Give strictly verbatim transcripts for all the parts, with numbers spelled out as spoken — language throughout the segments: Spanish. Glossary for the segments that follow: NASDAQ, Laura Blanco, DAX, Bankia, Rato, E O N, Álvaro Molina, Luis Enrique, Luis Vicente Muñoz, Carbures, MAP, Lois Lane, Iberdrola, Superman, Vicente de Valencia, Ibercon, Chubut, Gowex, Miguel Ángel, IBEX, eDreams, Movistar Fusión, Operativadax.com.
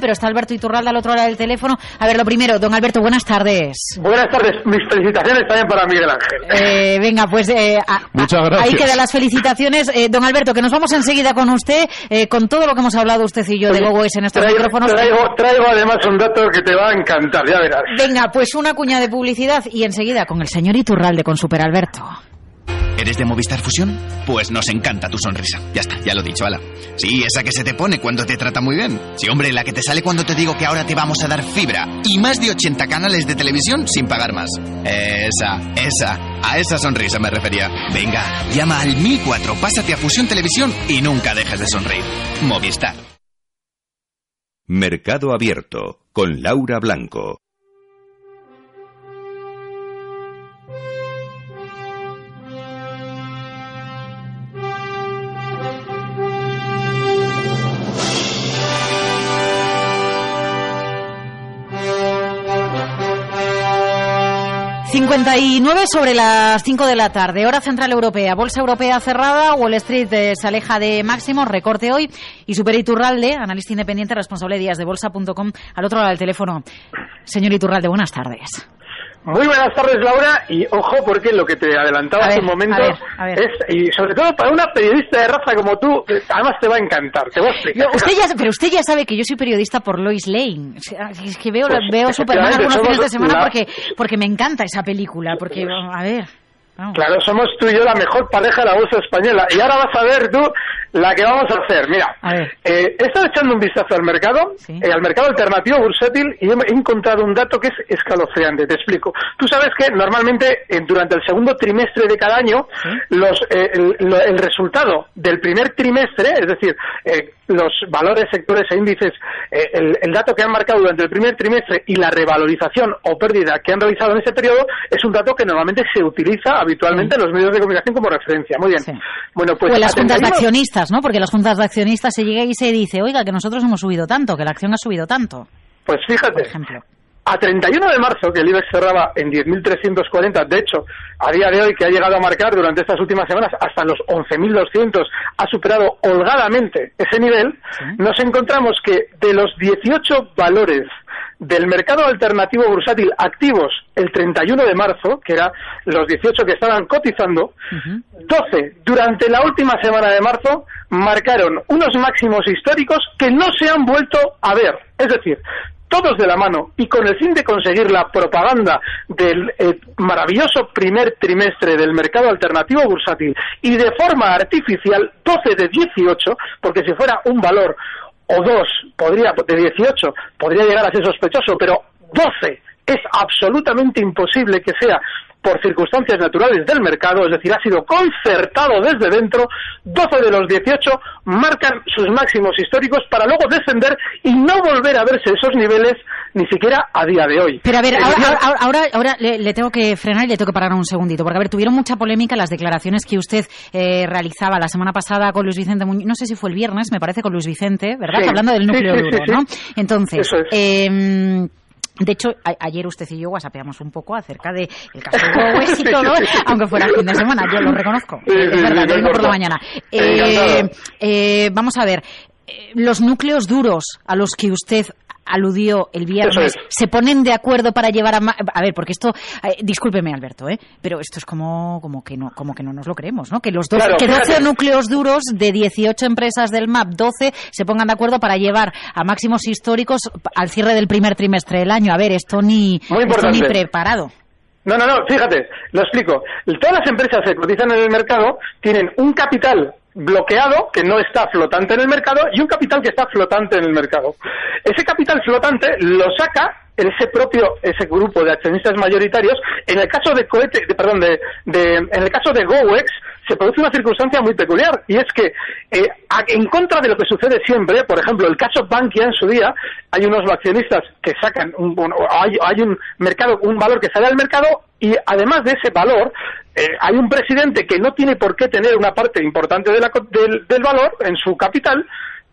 Pero está Alberto Iturralde al otro lado del teléfono. A ver, lo primero, don Alberto, buenas tardes. Buenas tardes. Mis felicitaciones también para Miguel Ángel. Eh, venga, pues eh, a, muchas gracias. Ahí quedan las felicitaciones. Eh, don Alberto, que nos vamos enseguida con usted, eh, con todo lo que hemos hablado usted y yo de Gowex en estos traigo, micrófonos. Traigo, traigo además un dato que te va a encantar, ya verás. Venga, pues una cuña de publicidad y enseguida con el señor Iturralde, con Super Alberto. ¿Eres de Movistar Fusión? Pues nos encanta tu sonrisa. Ya está, ya lo he dicho, ala. Sí, esa que se te pone cuando te trata muy bien. Sí, hombre, la que te sale cuando te digo que ahora te vamos a dar fibra y más de ochenta canales de televisión sin pagar más. Esa, esa, a esa sonrisa me refería. Venga, llama al mil cuatro, pásate a Fusión Televisión y nunca dejes de sonreír. Movistar. Mercado Abierto, con Laura Blanco. cincuenta y nueve sobre las cinco de la tarde, hora central europea, bolsa europea cerrada, Wall Street eh, se aleja de máximos, recorte hoy, y Super Iturralde, analista independiente, responsable de días de bolsa punto com, al otro lado del teléfono. Señor Iturralde, buenas tardes. Muy buenas tardes, Laura, y ojo, porque lo que te adelantaba hace un momento a ver, a ver. es, y sobre todo para una periodista de raza como tú, además te va a encantar, te voy a explicar. No, usted ya, pero usted ya sabe que yo soy periodista por Lois Lane, o sea, es que veo, pues, veo Superman algunos fines de semana la... porque, porque me encanta esa película, porque, a ver... Oh. Claro, somos tú y yo la mejor pareja de la bolsa española. Y ahora vas a ver tú la que vamos a hacer. Mira, a eh, he estado echando un vistazo al mercado, ¿sí? eh, al mercado alternativo bursátil, y he encontrado un dato que es escalofriante. Te explico. Tú sabes que normalmente eh, durante el segundo trimestre de cada año, ¿sí? los eh, el, lo, el resultado del primer trimestre, es decir, eh, los valores, sectores e índices, eh, el, el dato que han marcado durante el primer trimestre y la revalorización o pérdida que han realizado en ese periodo, es un dato que normalmente se utiliza habitualmente sí. en los medios de comunicación como referencia. Muy bien. Sí. Bueno, pues, o en las juntas de accionistas, ¿no? Porque en las juntas de accionistas se llega y se dice, oiga, que nosotros hemos subido tanto, que la acción ha subido tanto. Pues fíjate, por ejemplo, a treinta y uno de marzo, que el IBEX cerraba en diez mil trescientos cuarenta, de hecho, a día de hoy, que ha llegado a marcar durante estas últimas semanas hasta los once mil doscientos, ha superado holgadamente ese nivel, ¿sí? Nos encontramos que de los dieciocho valores del mercado alternativo bursátil activos el treinta y uno de marzo, que eran los dieciocho que estaban cotizando, uh-huh. doce durante la última semana de marzo marcaron unos máximos históricos que no se han vuelto a ver, es decir, todos de la mano, y con el fin de conseguir la propaganda del eh, maravilloso primer trimestre del mercado alternativo bursátil, y de forma artificial, doce de dieciocho, porque si fuera un valor o dos, podría, de dieciocho, podría llegar a ser sospechoso, pero doce es absolutamente imposible que sea por circunstancias naturales del mercado, es decir, ha sido concertado desde dentro, doce de los dieciocho marcan sus máximos históricos para luego descender y no volver a verse esos niveles ni siquiera a día de hoy. Pero a ver, ahora, eh, ahora, ahora, ahora le, le tengo que frenar y le tengo que parar un segundito, porque a ver, tuvieron mucha polémica las declaraciones que usted eh, realizaba la semana pasada con Luis Vicente Muñoz, no sé si fue el viernes, me parece, con Luis Vicente, ¿verdad? Sí, hablando del núcleo sí, sí, duro, sí, ¿no? Sí. Entonces, eso es. eh, De hecho, a- ayer usted y yo whatsappeamos un poco acerca del caso de Gowex y todo, aunque fuera fin de semana, yo lo reconozco, sí, es sí, verdad, lo digo por la mañana. Eh, eh, vamos a ver, eh, los núcleos duros a los que usted aludió el viernes, ¿se ponen de acuerdo para llevar a... Ma- a ver, porque esto... Eh, discúlpeme, Alberto, eh, pero esto es como, como, que no, como que no nos lo creemos, ¿no? Que los doce, claro, que doce claro. núcleos duros de dieciocho empresas del M A P, doce, se pongan de acuerdo para llevar a máximos históricos al cierre del primer trimestre del año. A ver, esto ni, esto ni preparado. No, no, no, fíjate, lo explico. Todas las empresas que cotizan en el mercado tienen un capital bloqueado, que no está flotante en el mercado, y un capital que está flotante en el mercado. Ese capital flotante lo saca en ese propio, ese grupo de accionistas mayoritarios. En el caso de cohete, de, perdón, de, de, en el caso de Gowex, se produce una circunstancia muy peculiar, y es que, eh, a, en contra de lo que sucede siempre, por ejemplo, el caso Bankia en su día, hay unos accionistas que sacan, un, bueno, hay, hay un mercado, un valor que sale al mercado, y además de ese valor, eh, hay un presidente que no tiene por qué tener una parte importante de la, del, del valor en su capital,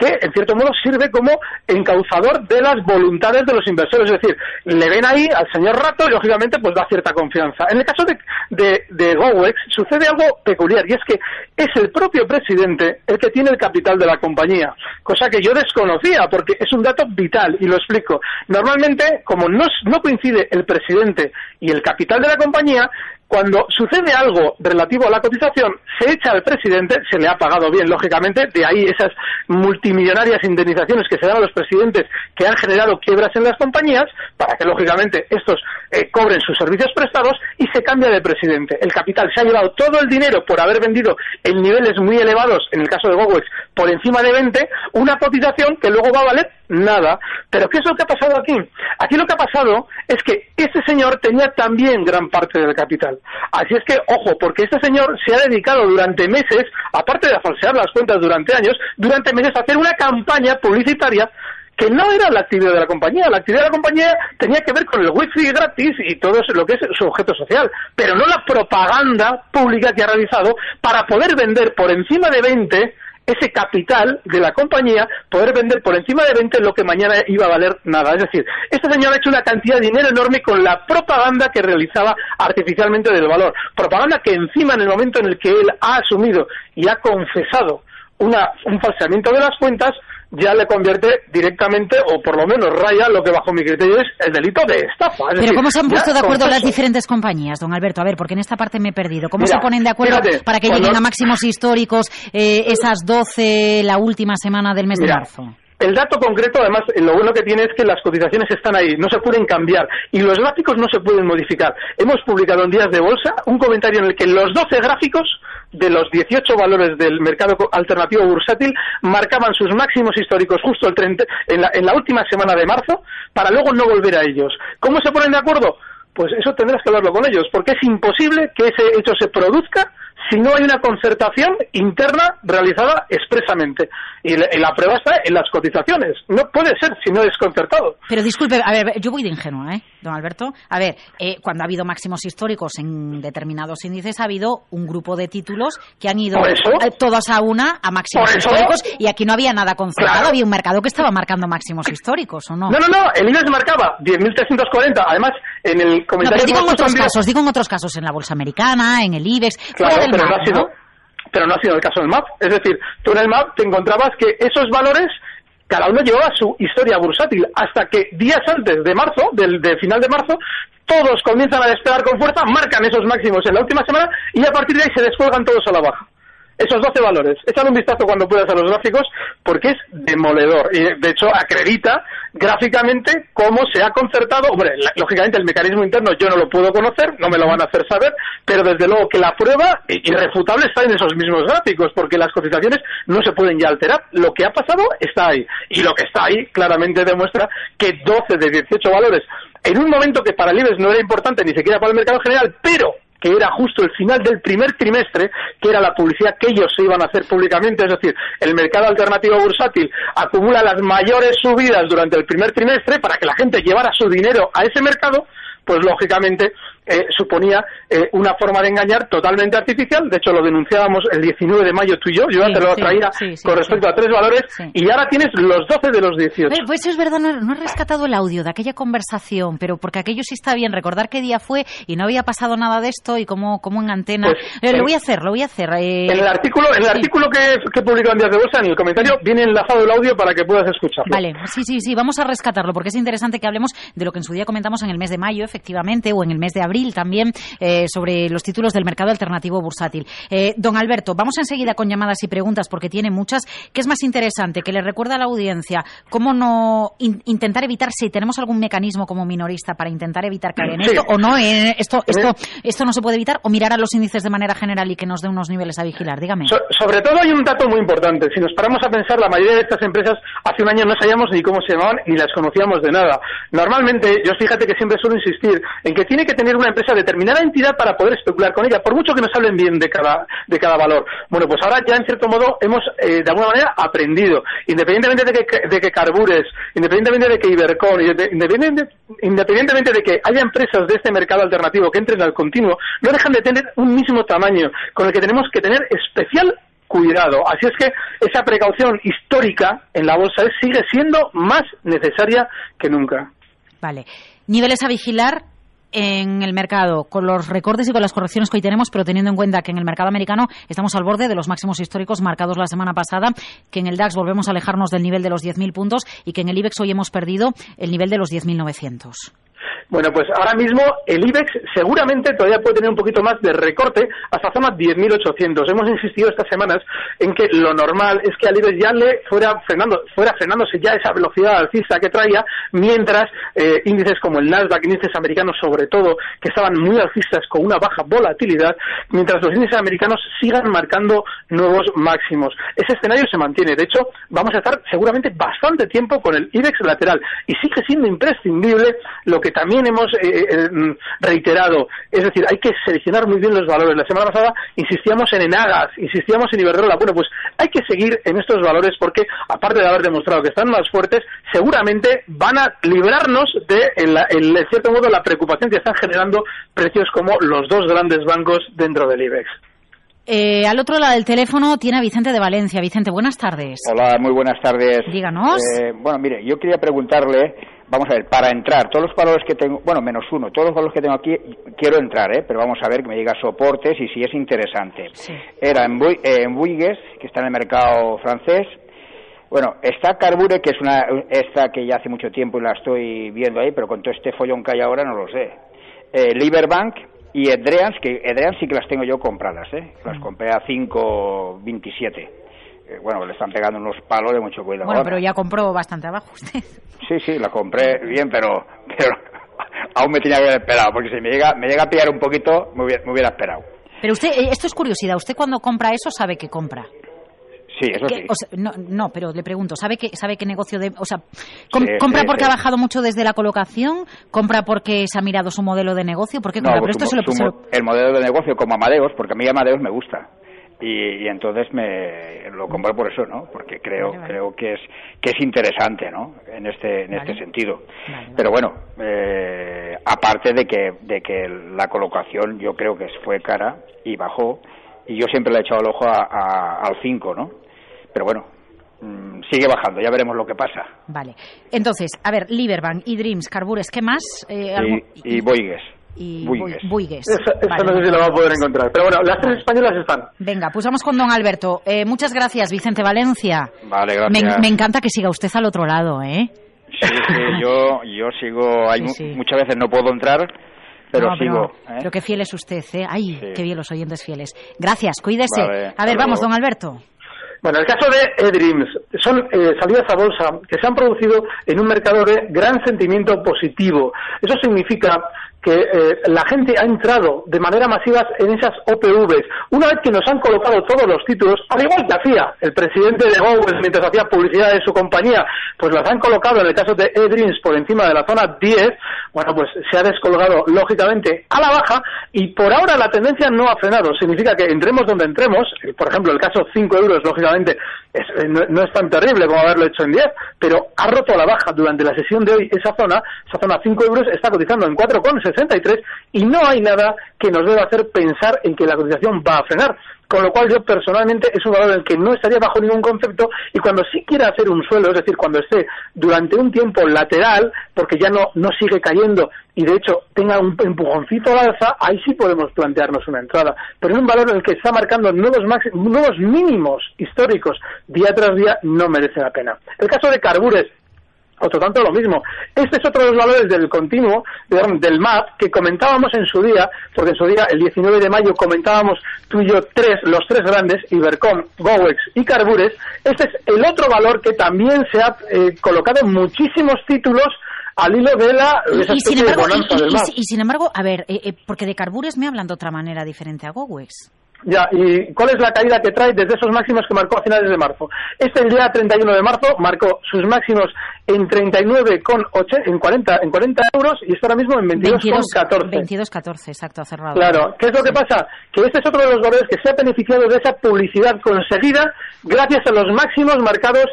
que en cierto modo sirve como encauzador de las voluntades de los inversores, es decir, le ven ahí al señor Rato y lógicamente pues da cierta confianza. En el caso de, de, de Gowex sucede algo peculiar, y es que es el propio presidente el que tiene el capital de la compañía, cosa que yo desconocía porque es un dato vital, y lo explico. Normalmente, como no, no coincide el presidente y el capital de la compañía, cuando sucede algo relativo a la cotización, se echa al presidente, se le ha pagado bien, lógicamente, de ahí esas multimillonarias indemnizaciones que se dan a los presidentes que han generado quiebras en las compañías, para que, lógicamente, estos eh, cobren sus servicios prestados, y se cambia de presidente. El capital se ha llevado todo el dinero por haber vendido en niveles muy elevados, en el caso de Gowex, por encima de veinte, una cotización que luego va a valer nada. Pero ¿qué es lo que ha pasado aquí? Aquí lo que ha pasado es que este señor tenía también gran parte del capital. Así es que, ojo, porque este señor se ha dedicado durante meses, aparte de falsear las cuentas durante años, durante meses a hacer una campaña publicitaria que no era la actividad de la compañía. La actividad de la compañía tenía que ver con el wifi gratis y todo lo que es su objeto social, pero no la propaganda pública que ha realizado para poder vender por encima de veinte ese capital de la compañía, poder vender por encima de veinte lo que mañana iba a valer nada. Es decir, este señor ha hecho una cantidad de dinero enorme con la propaganda que realizaba artificialmente del valor. Propaganda que encima, en el momento en el que él ha asumido y ha confesado una, un falseamiento de las cuentas, ya le convierte directamente, o por lo menos raya lo que bajo mi criterio es el delito de estafa. Es pero decir, ¿cómo se han puesto de acuerdo las diferentes compañías, don Alberto? A ver, porque en esta parte me he perdido. ¿Cómo Mira, se ponen de acuerdo fíjate, para que cuando... lleguen a máximos históricos eh, esas doce la última semana del mes Mira. de marzo? El dato concreto, además, lo bueno que tiene es que las cotizaciones están ahí, no se pueden cambiar y los gráficos no se pueden modificar. Hemos publicado en Días de Bolsa un comentario en el que los doce gráficos de los dieciocho valores del mercado alternativo bursátil marcaban sus máximos históricos justo el treinta, en, la, en la última semana de marzo, para luego no volver a ellos. ¿Cómo se ponen de acuerdo? Pues eso tendrás que hablarlo con ellos, porque es imposible que ese hecho se produzca si no hay una concertación interna realizada expresamente. Y la prueba está en las cotizaciones. No puede ser si no es concertado. Pero disculpe, a ver, yo voy de ingenua, ¿eh, don Alberto? A ver, eh, cuando ha habido máximos históricos en determinados índices, ha habido un grupo de títulos que han ido eh, todas a una a máximos históricos, y aquí no había nada concertado. Claro. Había un mercado que estaba marcando máximos históricos, ¿o no? No, no, no. El I B E X marcaba diez mil trescientos cuarenta. Además, en el comentario... No, digo en otros casos, digo en otros casos, en la bolsa americana, en el I B E X... Claro. Pero no ha sido, pero no ha sido el caso del M A P. Es decir, tú en el M A P te encontrabas que esos valores, cada uno llevaba su historia bursátil, hasta que días antes de marzo, del, del final de marzo, todos comienzan a despegar con fuerza, marcan esos máximos en la última semana y a partir de ahí se descuelgan todos a la baja. Esos doce valores. Échale un vistazo cuando puedas a los gráficos, porque es demoledor. Y, de hecho, acredita gráficamente cómo se ha concertado. Hombre, la, lógicamente el mecanismo interno yo no lo puedo conocer, no me lo van a hacer saber, pero desde luego que la prueba irrefutable está en esos mismos gráficos, porque las cotizaciones no se pueden ya alterar. Lo que ha pasado está ahí. Y lo que está ahí claramente demuestra que doce de dieciocho valores, en un momento que para el I B E X no era importante ni siquiera para el mercado general, pero que era justo el final del primer trimestre, que era la publicidad que ellos se iban a hacer públicamente, es decir, el mercado alternativo bursátil acumula las mayores subidas durante el primer trimestre para que la gente llevara su dinero a ese mercado, pues lógicamente eh, suponía eh, una forma de engañar totalmente artificial. De hecho, lo denunciábamos el diecinueve de mayo tú y yo, yo sí, te lo sí, traía sí, sí, con respecto sí, a tres valores, sí. Y ahora tienes los doce de los dieciocho. Pero, pues es verdad, no, no he rescatado el audio de aquella conversación, pero porque aquello sí está bien, recordar qué día fue y no había pasado nada de esto y como, como en antena. Pues, eh, lo voy a hacer, lo voy a hacer. Eh... En el artículo en el sí. artículo que, que publicó en Días de Bolsa, en el comentario, viene enlazado el audio para que puedas escucharlo. Vale, sí, sí, sí, vamos a rescatarlo, porque es interesante que hablemos de lo que en su día comentamos en el mes de mayo, efectivamente, o en el mes de abril también, eh, sobre los títulos del mercado alternativo bursátil. Eh, don Alberto, vamos enseguida con llamadas y preguntas, porque tiene muchas. ¿Qué es más interesante? Que le recuerda a la audiencia cómo no in- intentar evitar, si tenemos algún mecanismo como minorista para intentar evitar caer en sí. esto o no, eh, esto, esto, esto no se puede evitar, o mirar a los índices de manera general y que nos dé unos niveles a vigilar. Dígame. So- sobre todo hay un dato muy importante. Si nos paramos a pensar, la mayoría de estas empresas hace un año no sabíamos ni cómo se llamaban ni las conocíamos de nada. Normalmente, yo fíjate que siempre suelo insistir en que tiene que tener una empresa determinada entidad para poder especular con ella, por mucho que nos hablen bien de cada de cada valor. Bueno, pues ahora ya en cierto modo hemos eh, de alguna manera aprendido, independientemente de que, de que Carbures, independientemente de que Ibercon, independientemente, independientemente de que haya empresas de este mercado alternativo que entren al continuo, no dejan de tener un mismo tamaño con el que tenemos que tener especial cuidado. Así es que esa precaución histórica en la bolsa sigue siendo más necesaria que nunca. Vale. Niveles a vigilar en el mercado, con los recortes y con las correcciones que hoy tenemos, pero teniendo en cuenta que en el mercado americano estamos al borde de los máximos históricos marcados la semana pasada, que en el DAX volvemos a alejarnos del nivel de los diez mil puntos y que en el IBEX hoy hemos perdido el nivel de los diez mil novecientos. Bueno, pues ahora mismo el IBEX seguramente todavía puede tener un poquito más de recorte hasta zonas diez mil ochocientos. Hemos insistido estas semanas en que lo normal es que al IBEX ya le fuera frenando, fuera frenándose ya esa velocidad alcista que traía, mientras eh, índices como el NASDAQ, índices americanos sobre todo, que estaban muy alcistas con una baja volatilidad, mientras los índices americanos sigan marcando nuevos máximos. Ese escenario se mantiene. De hecho, vamos a estar seguramente bastante tiempo con el IBEX lateral y sigue siendo imprescindible lo que también hemos eh, eh, reiterado, es decir, hay que seleccionar muy bien los valores. La semana pasada insistíamos en Enagas, insistíamos en Iberdrola. Bueno, pues hay que seguir en estos valores porque, aparte de haber demostrado que están más fuertes, seguramente van a librarnos de, en, la, en cierto modo, la preocupación que están generando precios como los dos grandes bancos dentro del IBEX. Eh, al otro lado del teléfono tiene a Vicente de Valencia. Vicente, buenas tardes. Hola, muy buenas tardes. Díganos. Eh, bueno, mire, yo quería preguntarle... Vamos a ver, para entrar, todos los valores que tengo, bueno, menos uno, todos los valores que tengo aquí, quiero entrar, ¿eh? Pero vamos a ver que me llega soportes y si es interesante. Sí. Era en, Bu- eh, en Bouygues, que está en el mercado francés. Bueno, está Carbure, que es una, esta que ya hace mucho tiempo y la estoy viendo ahí, pero con todo este follón que hay ahora no lo sé. Eh, Liberbank y eDreams, que eDreams sí que las tengo yo compradas, ¿eh? Las mm. compré a cinco veintisiete. Bueno, le están pegando unos palos de mucho cuidado. Bueno, pero ya compró bastante abajo usted. Sí, sí, la compré bien, pero, pero aún me tenía que haber esperado, porque si me llega me llega a pillar un poquito, me hubiera, me hubiera esperado. Pero usted, esto es curiosidad, usted cuando compra eso sabe que compra. Sí, eso sí. O sea, no, no, pero le pregunto, ¿sabe qué sabe qué negocio de, o sea, com, sí, compra sí, porque sí. ha bajado mucho desde la colocación, compra porque se ha mirado su modelo de negocio, porque compra, no, pero su, esto su, se lo, su, el modelo de negocio como Amadeus, porque a mí Amadeus me gusta. Y, y entonces me lo compro por eso, ¿no? Porque creo vale, vale. creo que es que es interesante, ¿no? En este en vale. este sentido. Vale, vale. Pero bueno, eh, aparte de que de que la colocación yo creo que fue cara y bajó y yo siempre le he echado el ojo a, a, al cinco, ¿no? Pero bueno, mmm, sigue bajando, ya veremos lo que pasa. Vale. Entonces, a ver, Liberbank, eDreams, Carbures, ¿qué más? Eh, algún... Y, y Boigues. Y Buigues. Buigues. Esa, esa vale. No sé si la va a poder encontrar. Pero bueno, las tres españolas están. Venga, pues vamos con don Alberto. Eh, muchas gracias, Vicente Valencia. Vale, gracias. Me, me encanta que siga usted al otro lado, ¿eh? Sí, sí, yo, yo sigo. Hay sí, sí. Muchas veces no puedo entrar, pero no, sigo. Pero, ¿eh? Pero qué fiel es usted, ¿eh? Ay, sí. Qué bien los oyentes fieles. Gracias, cuídese. Vale, a ver, vamos, don Alberto. Bueno, el caso de eDreams son eh, salidas a bolsa que se han producido en un mercado de gran sentimiento positivo. Eso significa que eh, la gente ha entrado de manera masiva en esas O P Vs. Una vez que nos han colocado todos los títulos, al igual que hacía el presidente de Gowex mientras hacía publicidad de su compañía, pues las han colocado en el caso de eDreams por encima de la zona diez, bueno, pues se ha descolgado lógicamente a la baja y por ahora la tendencia no ha frenado. Significa que entremos donde entremos, por ejemplo, el caso cinco euros, lógicamente, es, no, no es tan terrible como haberlo hecho en diez, pero ha roto a la baja durante la sesión de hoy esa zona, esa zona cinco euros está cotizando en cuatro con sesenta y tres y no hay nada que nos deba hacer pensar en que la cotización va a frenar, con lo cual yo personalmente es un valor en el que no estaría bajo ningún concepto y cuando sí quiera hacer un suelo, es decir, cuando esté durante un tiempo lateral, porque ya no, no sigue cayendo y de hecho tenga un empujoncito al alza, ahí sí podemos plantearnos una entrada, pero en un valor en el que está marcando nuevos, maxi- nuevos mínimos históricos día tras día no merece la pena. El caso de Carbures, otro tanto lo mismo. Este es otro de los valores del continuo, del M A P, que comentábamos en su día, porque en su día, el diecinueve de mayo, comentábamos tú y yo tres, los tres grandes, Ibercon, Gowex y Carbures. Este es el otro valor que también se ha eh, colocado en muchísimos títulos al hilo de la esa y, sin embargo, de bonanza y, y, del M A P. Y, y, y sin embargo, a ver, eh, eh, porque de Carbures me hablan de otra manera diferente a Gowex. Ya, ¿y cuál es la caída que trae desde esos máximos que marcó a finales de marzo? Este, el día treinta y uno de marzo, marcó sus máximos en treinta y nueve con ochenta, en cuarenta euros y está ahora mismo en veintidós con catorce. veintidós con catorce, exacto, cerrado. Claro, ¿qué es lo que pasa? Que este es otro de los valores que se ha beneficiado de esa publicidad conseguida gracias a los máximos marcados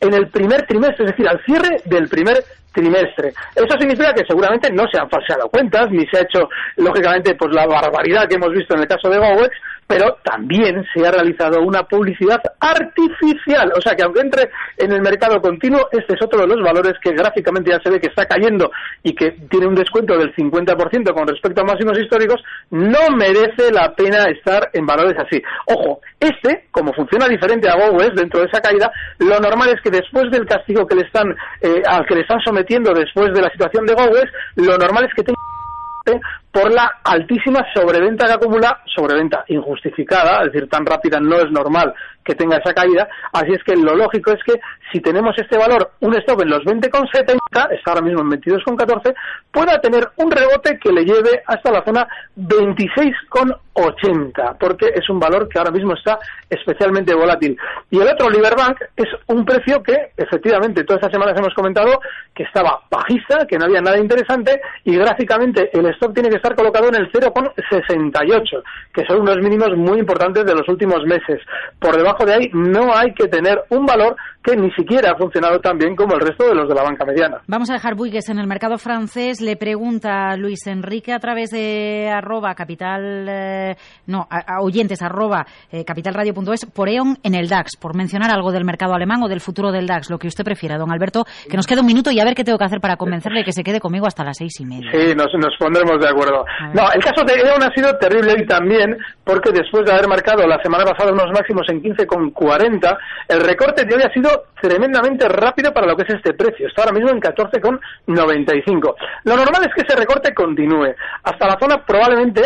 en el primer trimestre, es decir, al cierre del primer trimestre. Eso significa que seguramente no se han falseado cuentas, ni se ha hecho, lógicamente, pues la barbaridad que hemos visto en el caso de Gowex, pero también se ha realizado una publicidad artificial. O sea, que aunque entre en el mercado continuo, este es otro de los valores que gráficamente ya se ve que está cayendo y que tiene un descuento del cincuenta por ciento con respecto a máximos históricos. No merece la pena estar en valores así. Ojo, este, como funciona diferente a Gowex dentro de esa caída, lo normal es que después del castigo que le están, eh, al que le están sometiendo después de la situación de Gowex, lo normal es que tenga por la altísima sobreventa que acumula, sobreventa injustificada, es decir, tan rápida no es normal que tenga esa caída, así es que lo lógico es que si tenemos este valor, un stop en los veinte coma setenta, está ahora mismo en veintidós coma catorce, pueda tener un rebote que le lleve hasta la zona veintiséis coma ochenta, porque es un valor que ahora mismo está especialmente volátil. Y el otro, Liberbank, es un precio que efectivamente todas estas semanas hemos comentado que estaba bajista, que no había nada interesante, y gráficamente el stop tiene que estar colocado en el cero coma sesenta y ocho, que son unos mínimos muy importantes de los últimos meses. Por debajo de ahí no hay que tener un valor que ni siquiera ha funcionado tan bien como el resto de los de la banca mediana. Vamos a dejar Bouygues en el mercado francés. Le pregunta Luis Enrique a través de arroba capital, eh, no, a, a oyentes arroba eh, capitalradio.es por E O N en el DAX, por mencionar algo del mercado alemán o del futuro del DAX, lo que usted prefiera, don Alberto, que nos queda un minuto y a ver qué tengo que hacer para convencerle que se quede conmigo hasta las seis y media. Sí, nos, nos pondremos de acuerdo. No, el caso de E O N ha sido terrible hoy también, porque después de haber marcado la semana pasada unos máximos en quince coma cuarenta, el recorte de hoy ha sido tremendamente rápido para lo que es este precio. Está ahora mismo en catorce coma noventa y cinco. Lo normal es que ese recorte continúe hasta la zona probablemente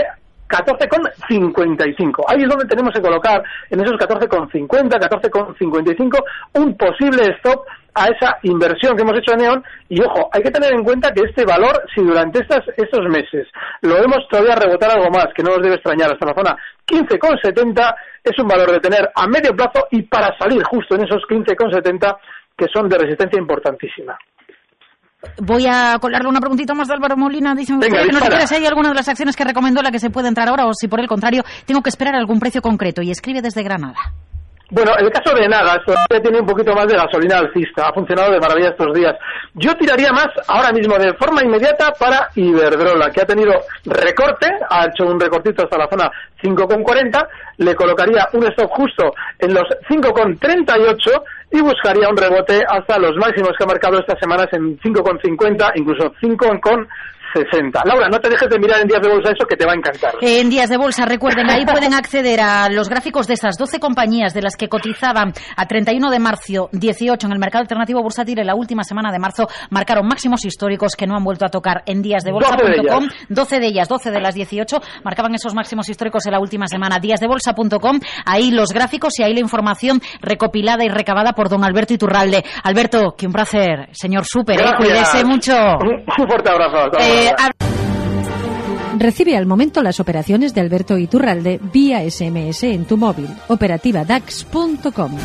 catorce coma cincuenta y cinco. Ahí es donde tenemos que colocar, en esos catorce coma cincuenta, catorce coma cincuenta y cinco, un posible stop a esa inversión que hemos hecho en E O N. Y ojo, hay que tener en cuenta que este valor, si durante estas, estos meses lo vemos todavía rebotar algo más, que no nos debe extrañar, hasta la zona quince coma setenta, es un valor de tener a medio plazo y para salir justo en esos quince coma setenta, que son de resistencia importantísima. Voy a colarle una preguntita más de Álvaro Molina. Dice usted que no sé si hay alguna de las acciones que recomendó la que se puede entrar ahora o si por el contrario tengo que esperar algún precio concreto. Y escribe desde Granada. Bueno, el caso de Enagas todavía tiene un poquito más de gasolina alcista, ha funcionado de maravilla estos días. Yo tiraría más ahora mismo de forma inmediata para Iberdrola, que ha tenido recorte, ha hecho un recortito hasta la zona cinco coma cuarenta, le colocaría un stop justo en los cinco coma treinta y ocho y buscaría un rebote hasta los máximos que ha marcado estas semanas en cinco coma cincuenta, incluso cinco coma sesenta. Laura, no te dejes de mirar en Días de Bolsa eso, que te va a encantar. En Días de Bolsa, recuerden, ahí pueden acceder a los gráficos de esas doce compañías de las que cotizaban a treinta y uno de marzo dieciocho en el mercado alternativo bursátil. En la última semana de marzo marcaron máximos históricos que no han vuelto a tocar. En días de bolsa punto com, doce de ellas, doce de las dieciocho, marcaban esos máximos históricos en la última semana. días de bolsa punto com, ahí los gráficos y ahí la información recopilada y recabada por don Alberto Iturralde. Alberto, que un placer, señor Super, ¿eh? Cuídese mucho. Un fuerte abrazo. Eh, a... Recibe al momento las operaciones de Alberto Iturralde vía S M S en tu móvil. operativa dax punto com.